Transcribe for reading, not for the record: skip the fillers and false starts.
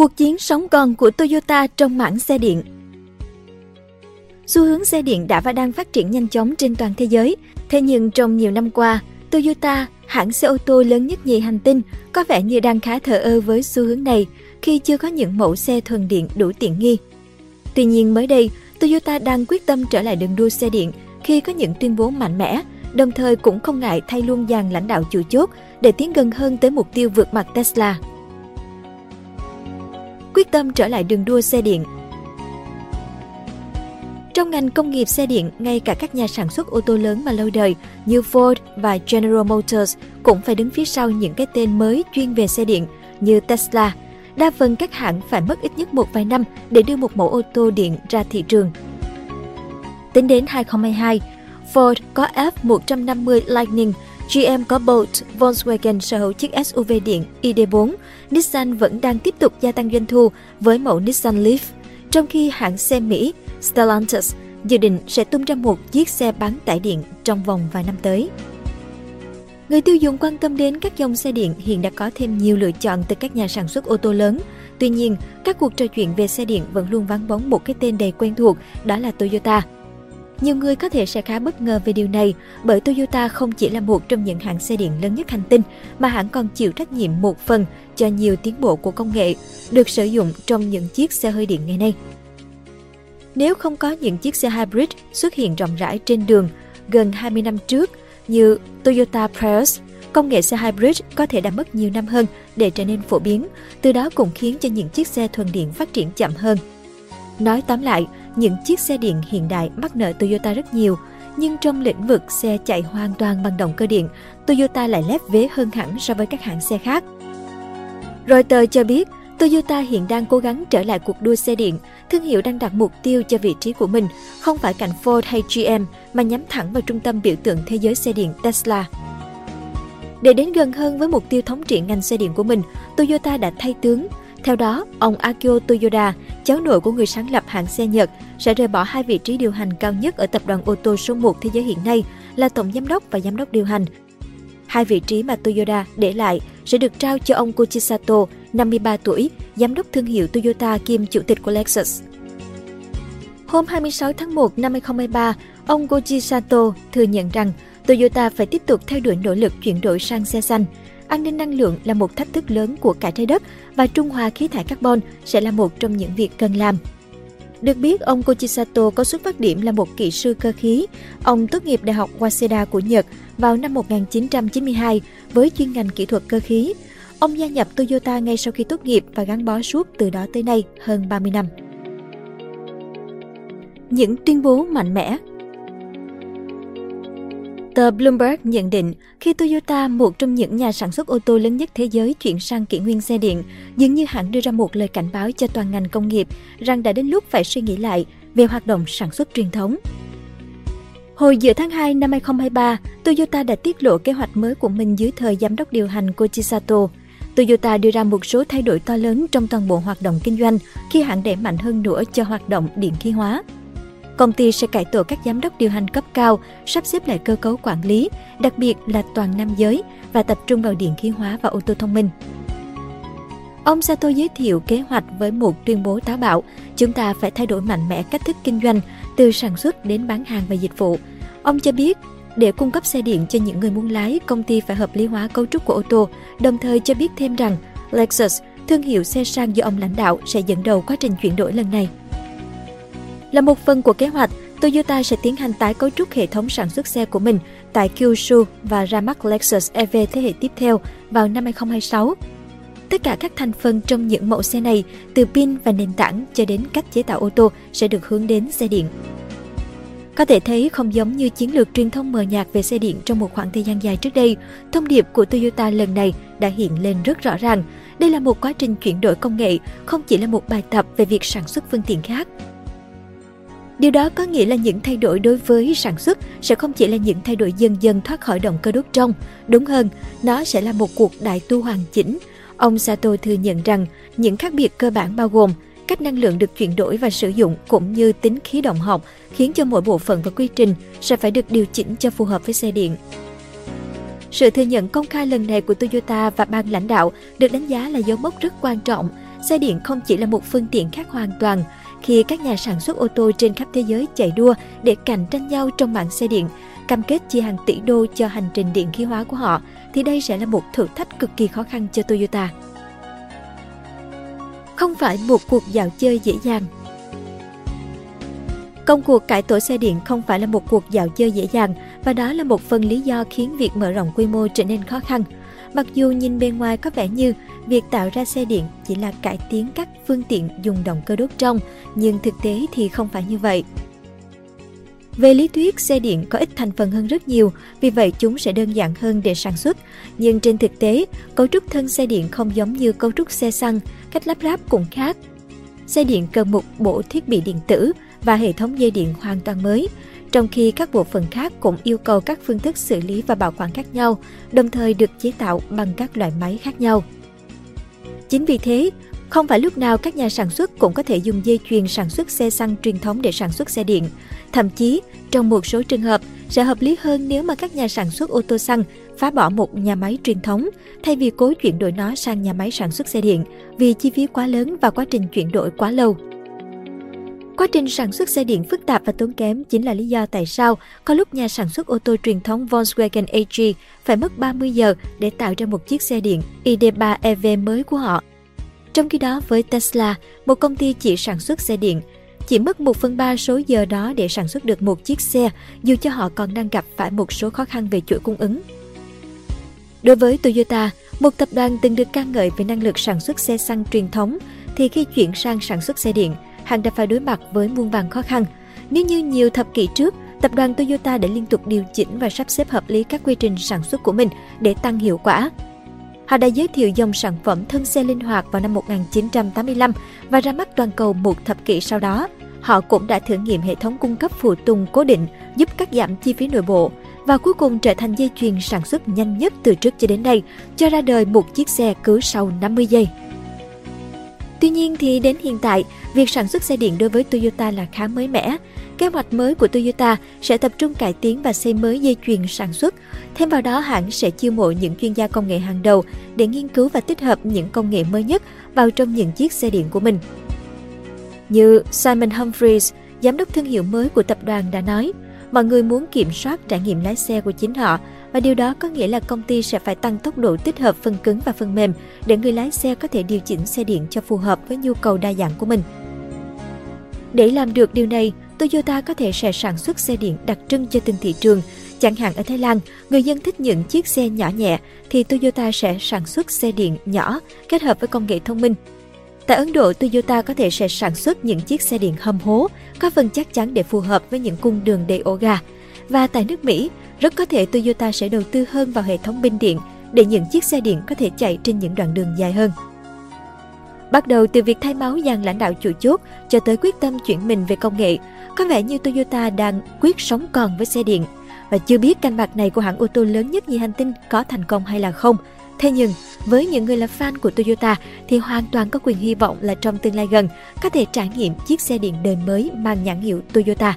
Cuộc chiến sống còn của Toyota trong mảng xe điện. Xu hướng xe điện đã và đang phát triển nhanh chóng trên toàn thế giới. Thế nhưng trong nhiều năm qua, Toyota, hãng xe ô tô lớn nhất nhì hành tinh, có vẻ như đang khá thờ ơ với xu hướng này khi chưa có những mẫu xe thuần điện đủ tiện nghi. Tuy nhiên mới đây, Toyota đang quyết tâm trở lại đường đua xe điện khi có những tuyên bố mạnh mẽ, đồng thời cũng không ngại thay luôn dàn lãnh đạo chủ chốt để tiến gần hơn tới mục tiêu vượt mặt Tesla. Quyết tâm trở lại đường đua xe điện. Trong ngành công nghiệp xe điện, ngay cả các nhà sản xuất ô tô lớn mà lâu đời như Ford và General Motors cũng phải đứng phía sau những cái tên mới chuyên về xe điện như Tesla. Đa phần các hãng phải mất ít nhất một vài năm để đưa một mẫu ô tô điện ra thị trường. Tính đến 2022, Ford có F-150 Lightning, GM có Bolt, Volkswagen sở hữu chiếc SUV điện ID.4, Nissan vẫn đang tiếp tục gia tăng doanh thu với mẫu Nissan Leaf, trong khi hãng xe Mỹ Stellantis dự định sẽ tung ra một chiếc xe bán tải điện trong vòng vài năm tới. Người tiêu dùng quan tâm đến các dòng xe điện hiện đã có thêm nhiều lựa chọn từ các nhà sản xuất ô tô lớn. Tuy nhiên, các cuộc trò chuyện về xe điện vẫn luôn vắng bóng một cái tên đầy quen thuộc, đó là Toyota. Nhiều người có thể sẽ khá bất ngờ về điều này, bởi Toyota không chỉ là một trong những hãng xe điện lớn nhất hành tinh, mà hãng còn chịu trách nhiệm một phần cho nhiều tiến bộ của công nghệ được sử dụng trong những chiếc xe hơi điện ngày nay. Nếu không có những chiếc xe hybrid xuất hiện rộng rãi trên đường gần 20 năm trước như Toyota Prius, công nghệ xe hybrid có thể đã mất nhiều năm hơn để trở nên phổ biến, từ đó cũng khiến cho những chiếc xe thuần điện phát triển chậm hơn. Nói tóm lại, những chiếc xe điện hiện đại mắc nợ Toyota rất nhiều, nhưng trong lĩnh vực xe chạy hoàn toàn bằng động cơ điện, Toyota lại lép vế hơn hẳn so với các hãng xe khác. Reuters cho biết, Toyota hiện đang cố gắng trở lại cuộc đua xe điện. Thương hiệu đang đặt mục tiêu cho vị trí của mình, không phải cạnh Ford hay GM, mà nhắm thẳng vào trung tâm biểu tượng thế giới xe điện Tesla. Để đến gần hơn với mục tiêu thống trị ngành xe điện của mình, Toyota đã thay tướng. Theo đó, ông Akio Toyoda, cháu nội của người sáng lập hãng xe Nhật, sẽ rời bỏ hai vị trí điều hành cao nhất ở tập đoàn ô tô số 1 thế giới hiện nay là tổng giám đốc và giám đốc điều hành. Hai vị trí mà Toyoda để lại sẽ được trao cho ông Koji Sato, 53 tuổi, giám đốc thương hiệu Toyota kiêm chủ tịch của Lexus. Hôm 26 tháng 1 năm 2023, ông Koji Sato thừa nhận rằng Toyota phải tiếp tục theo đuổi nỗ lực chuyển đổi sang xe xanh. An ninh năng lượng là một thách thức lớn của cả trái đất và trung hòa khí thải carbon sẽ là một trong những việc cần làm. Được biết, ông Koji Sato có xuất phát điểm là một kỹ sư cơ khí. Ông tốt nghiệp Đại học Waseda của Nhật vào năm 1992 với chuyên ngành kỹ thuật cơ khí. Ông gia nhập Toyota ngay sau khi tốt nghiệp và gắn bó suốt từ đó tới nay hơn 30 năm. Những tuyên bố mạnh mẽ. Tờ Bloomberg nhận định, khi Toyota, một trong những nhà sản xuất ô tô lớn nhất thế giới, chuyển sang kỷ nguyên xe điện, dường như hãng đưa ra một lời cảnh báo cho toàn ngành công nghiệp rằng đã đến lúc phải suy nghĩ lại về hoạt động sản xuất truyền thống. Hồi giữa tháng 2 năm 2023, Toyota đã tiết lộ kế hoạch mới của mình dưới thời giám đốc điều hành Koji Sato. Toyota đưa ra một số thay đổi to lớn trong toàn bộ hoạt động kinh doanh khi hãng đẩy mạnh hơn nữa cho hoạt động điện khí hóa. Công ty sẽ cải tổ các giám đốc điều hành cấp cao, sắp xếp lại cơ cấu quản lý, đặc biệt là toàn nam giới, và tập trung vào điện khí hóa và ô tô thông minh. Ông Sato giới thiệu kế hoạch với một tuyên bố táo bạo, chúng ta phải thay đổi mạnh mẽ cách thức kinh doanh, từ sản xuất đến bán hàng và dịch vụ. Ông cho biết, để cung cấp xe điện cho những người muốn lái, công ty phải hợp lý hóa cấu trúc của ô tô, đồng thời cho biết thêm rằng Lexus, thương hiệu xe sang do ông lãnh đạo, sẽ dẫn đầu quá trình chuyển đổi lần này. Là một phần của kế hoạch, Toyota sẽ tiến hành tái cấu trúc hệ thống sản xuất xe của mình tại Kyushu và ra mắt Lexus EV thế hệ tiếp theo vào năm 2026. Tất cả các thành phần trong những mẫu xe này, từ pin và nền tảng cho đến cách chế tạo ô tô, sẽ được hướng đến xe điện. Có thể thấy, không giống như chiến lược truyền thông mờ nhạt về xe điện trong một khoảng thời gian dài trước đây, thông điệp của Toyota lần này đã hiện lên rất rõ ràng. Đây là một quá trình chuyển đổi công nghệ, không chỉ là một bài tập về việc sản xuất phương tiện khác. Điều đó có nghĩa là những thay đổi đối với sản xuất sẽ không chỉ là những thay đổi dần dần thoát khỏi động cơ đốt trong. Đúng hơn, nó sẽ là một cuộc đại tu hoàn chỉnh. Ông Sato thừa nhận rằng những khác biệt cơ bản bao gồm cách năng lượng được chuyển đổi và sử dụng cũng như tính khí động học khiến cho mỗi bộ phận và quy trình sẽ phải được điều chỉnh cho phù hợp với xe điện. Sự thừa nhận công khai lần này của Toyota và ban lãnh đạo được đánh giá là dấu mốc rất quan trọng, xe điện không chỉ là một phương tiện khác hoàn toàn. Khi các nhà sản xuất ô tô trên khắp thế giới chạy đua để cạnh tranh nhau trong mạng xe điện, cam kết chi hàng tỷ đô cho hành trình điện khí hóa của họ, thì đây sẽ là một thử thách cực kỳ khó khăn cho Toyota. Không phải một cuộc dạo chơi dễ dàng. Công cuộc cải tổ xe điện không phải là một cuộc dạo chơi dễ dàng, và đó là một phần lý do khiến việc mở rộng quy mô trở nên khó khăn. Mặc dù nhìn bên ngoài có vẻ như việc tạo ra xe điện chỉ là cải tiến các phương tiện dùng động cơ đốt trong, nhưng thực tế thì không phải như vậy. Về lý thuyết, xe điện có ít thành phần hơn rất nhiều, vì vậy chúng sẽ đơn giản hơn để sản xuất. Nhưng trên thực tế, cấu trúc thân xe điện không giống như cấu trúc xe xăng, cách lắp ráp cũng khác. Xe điện cần một bộ thiết bị điện tử và hệ thống dây điện hoàn toàn mới, trong khi các bộ phận khác cũng yêu cầu các phương thức xử lý và bảo quản khác nhau, đồng thời được chế tạo bằng các loại máy khác nhau. Chính vì thế, không phải lúc nào các nhà sản xuất cũng có thể dùng dây chuyền sản xuất xe xăng truyền thống để sản xuất xe điện. Thậm chí, trong một số trường hợp, sẽ hợp lý hơn nếu mà các nhà sản xuất ô tô xăng phá bỏ một nhà máy truyền thống thay vì cố chuyển đổi nó sang nhà máy sản xuất xe điện, vì chi phí quá lớn và quá trình chuyển đổi quá lâu. Quá trình sản xuất xe điện phức tạp và tốn kém chính là lý do tại sao có lúc nhà sản xuất ô tô truyền thống Volkswagen AG phải mất 30 giờ để tạo ra một chiếc xe điện ID.3 EV mới của họ. Trong khi đó với Tesla, một công ty chỉ sản xuất xe điện, chỉ mất 1/3 số giờ đó để sản xuất được một chiếc xe, dù cho họ còn đang gặp phải một số khó khăn về chuỗi cung ứng. Đối với Toyota, một tập đoàn từng được ca ngợi về năng lực sản xuất xe xăng truyền thống, thì khi chuyển sang sản xuất xe điện, hãng đã phải đối mặt với muôn vàn khó khăn. Nếu như nhiều thập kỷ trước, tập đoàn Toyota đã liên tục điều chỉnh và sắp xếp hợp lý các quy trình sản xuất của mình để tăng hiệu quả. Họ đã giới thiệu dòng sản phẩm thân xe linh hoạt vào năm 1985 và ra mắt toàn cầu một thập kỷ sau đó. Họ cũng đã thử nghiệm hệ thống cung cấp phụ tùng cố định giúp cắt giảm chi phí nội bộ và cuối cùng trở thành dây chuyền sản xuất nhanh nhất từ trước cho đến nay, cho ra đời một chiếc xe cứ sau 50 giây. Tuy nhiên thì đến hiện tại, việc sản xuất xe điện đối với Toyota là khá mới mẻ. Kế hoạch mới của Toyota sẽ tập trung cải tiến và xây mới dây chuyền sản xuất. Thêm vào đó, hãng sẽ chiêu mộ những chuyên gia công nghệ hàng đầu để nghiên cứu và tích hợp những công nghệ mới nhất vào trong những chiếc xe điện của mình. Như Simon Humphries, giám đốc thương hiệu mới của tập đoàn đã nói, mọi người muốn kiểm soát trải nghiệm lái xe của chính họ, và điều đó có nghĩa là công ty sẽ phải tăng tốc độ tích hợp phần cứng và phần mềm để người lái xe có thể điều chỉnh xe điện cho phù hợp với nhu cầu đa dạng của mình. Để làm được điều này, Toyota có thể sẽ sản xuất xe điện đặc trưng cho từng thị trường. Chẳng hạn ở Thái Lan, người dân thích những chiếc xe nhỏ nhẹ, thì Toyota sẽ sản xuất xe điện nhỏ kết hợp với công nghệ thông minh. Tại Ấn Độ, Toyota có thể sẽ sản xuất những chiếc xe điện hầm hố, có phần chắc chắn để phù hợp với những cung đường đầy ổ gà. Và tại nước Mỹ, rất có thể Toyota sẽ đầu tư hơn vào hệ thống bình điện để những chiếc xe điện có thể chạy trên những đoạn đường dài hơn. Bắt đầu từ việc thay máu dàn lãnh đạo chủ chốt cho tới quyết tâm chuyển mình về công nghệ, có vẻ như Toyota đang quyết sống còn với xe điện. Và chưa biết canh bạc này của hãng ô tô lớn nhất nhì hành tinh có thành công hay là không. Thế nhưng, với những người là fan của Toyota thì hoàn toàn có quyền hy vọng là trong tương lai gần có thể trải nghiệm chiếc xe điện đời mới mang nhãn hiệu Toyota.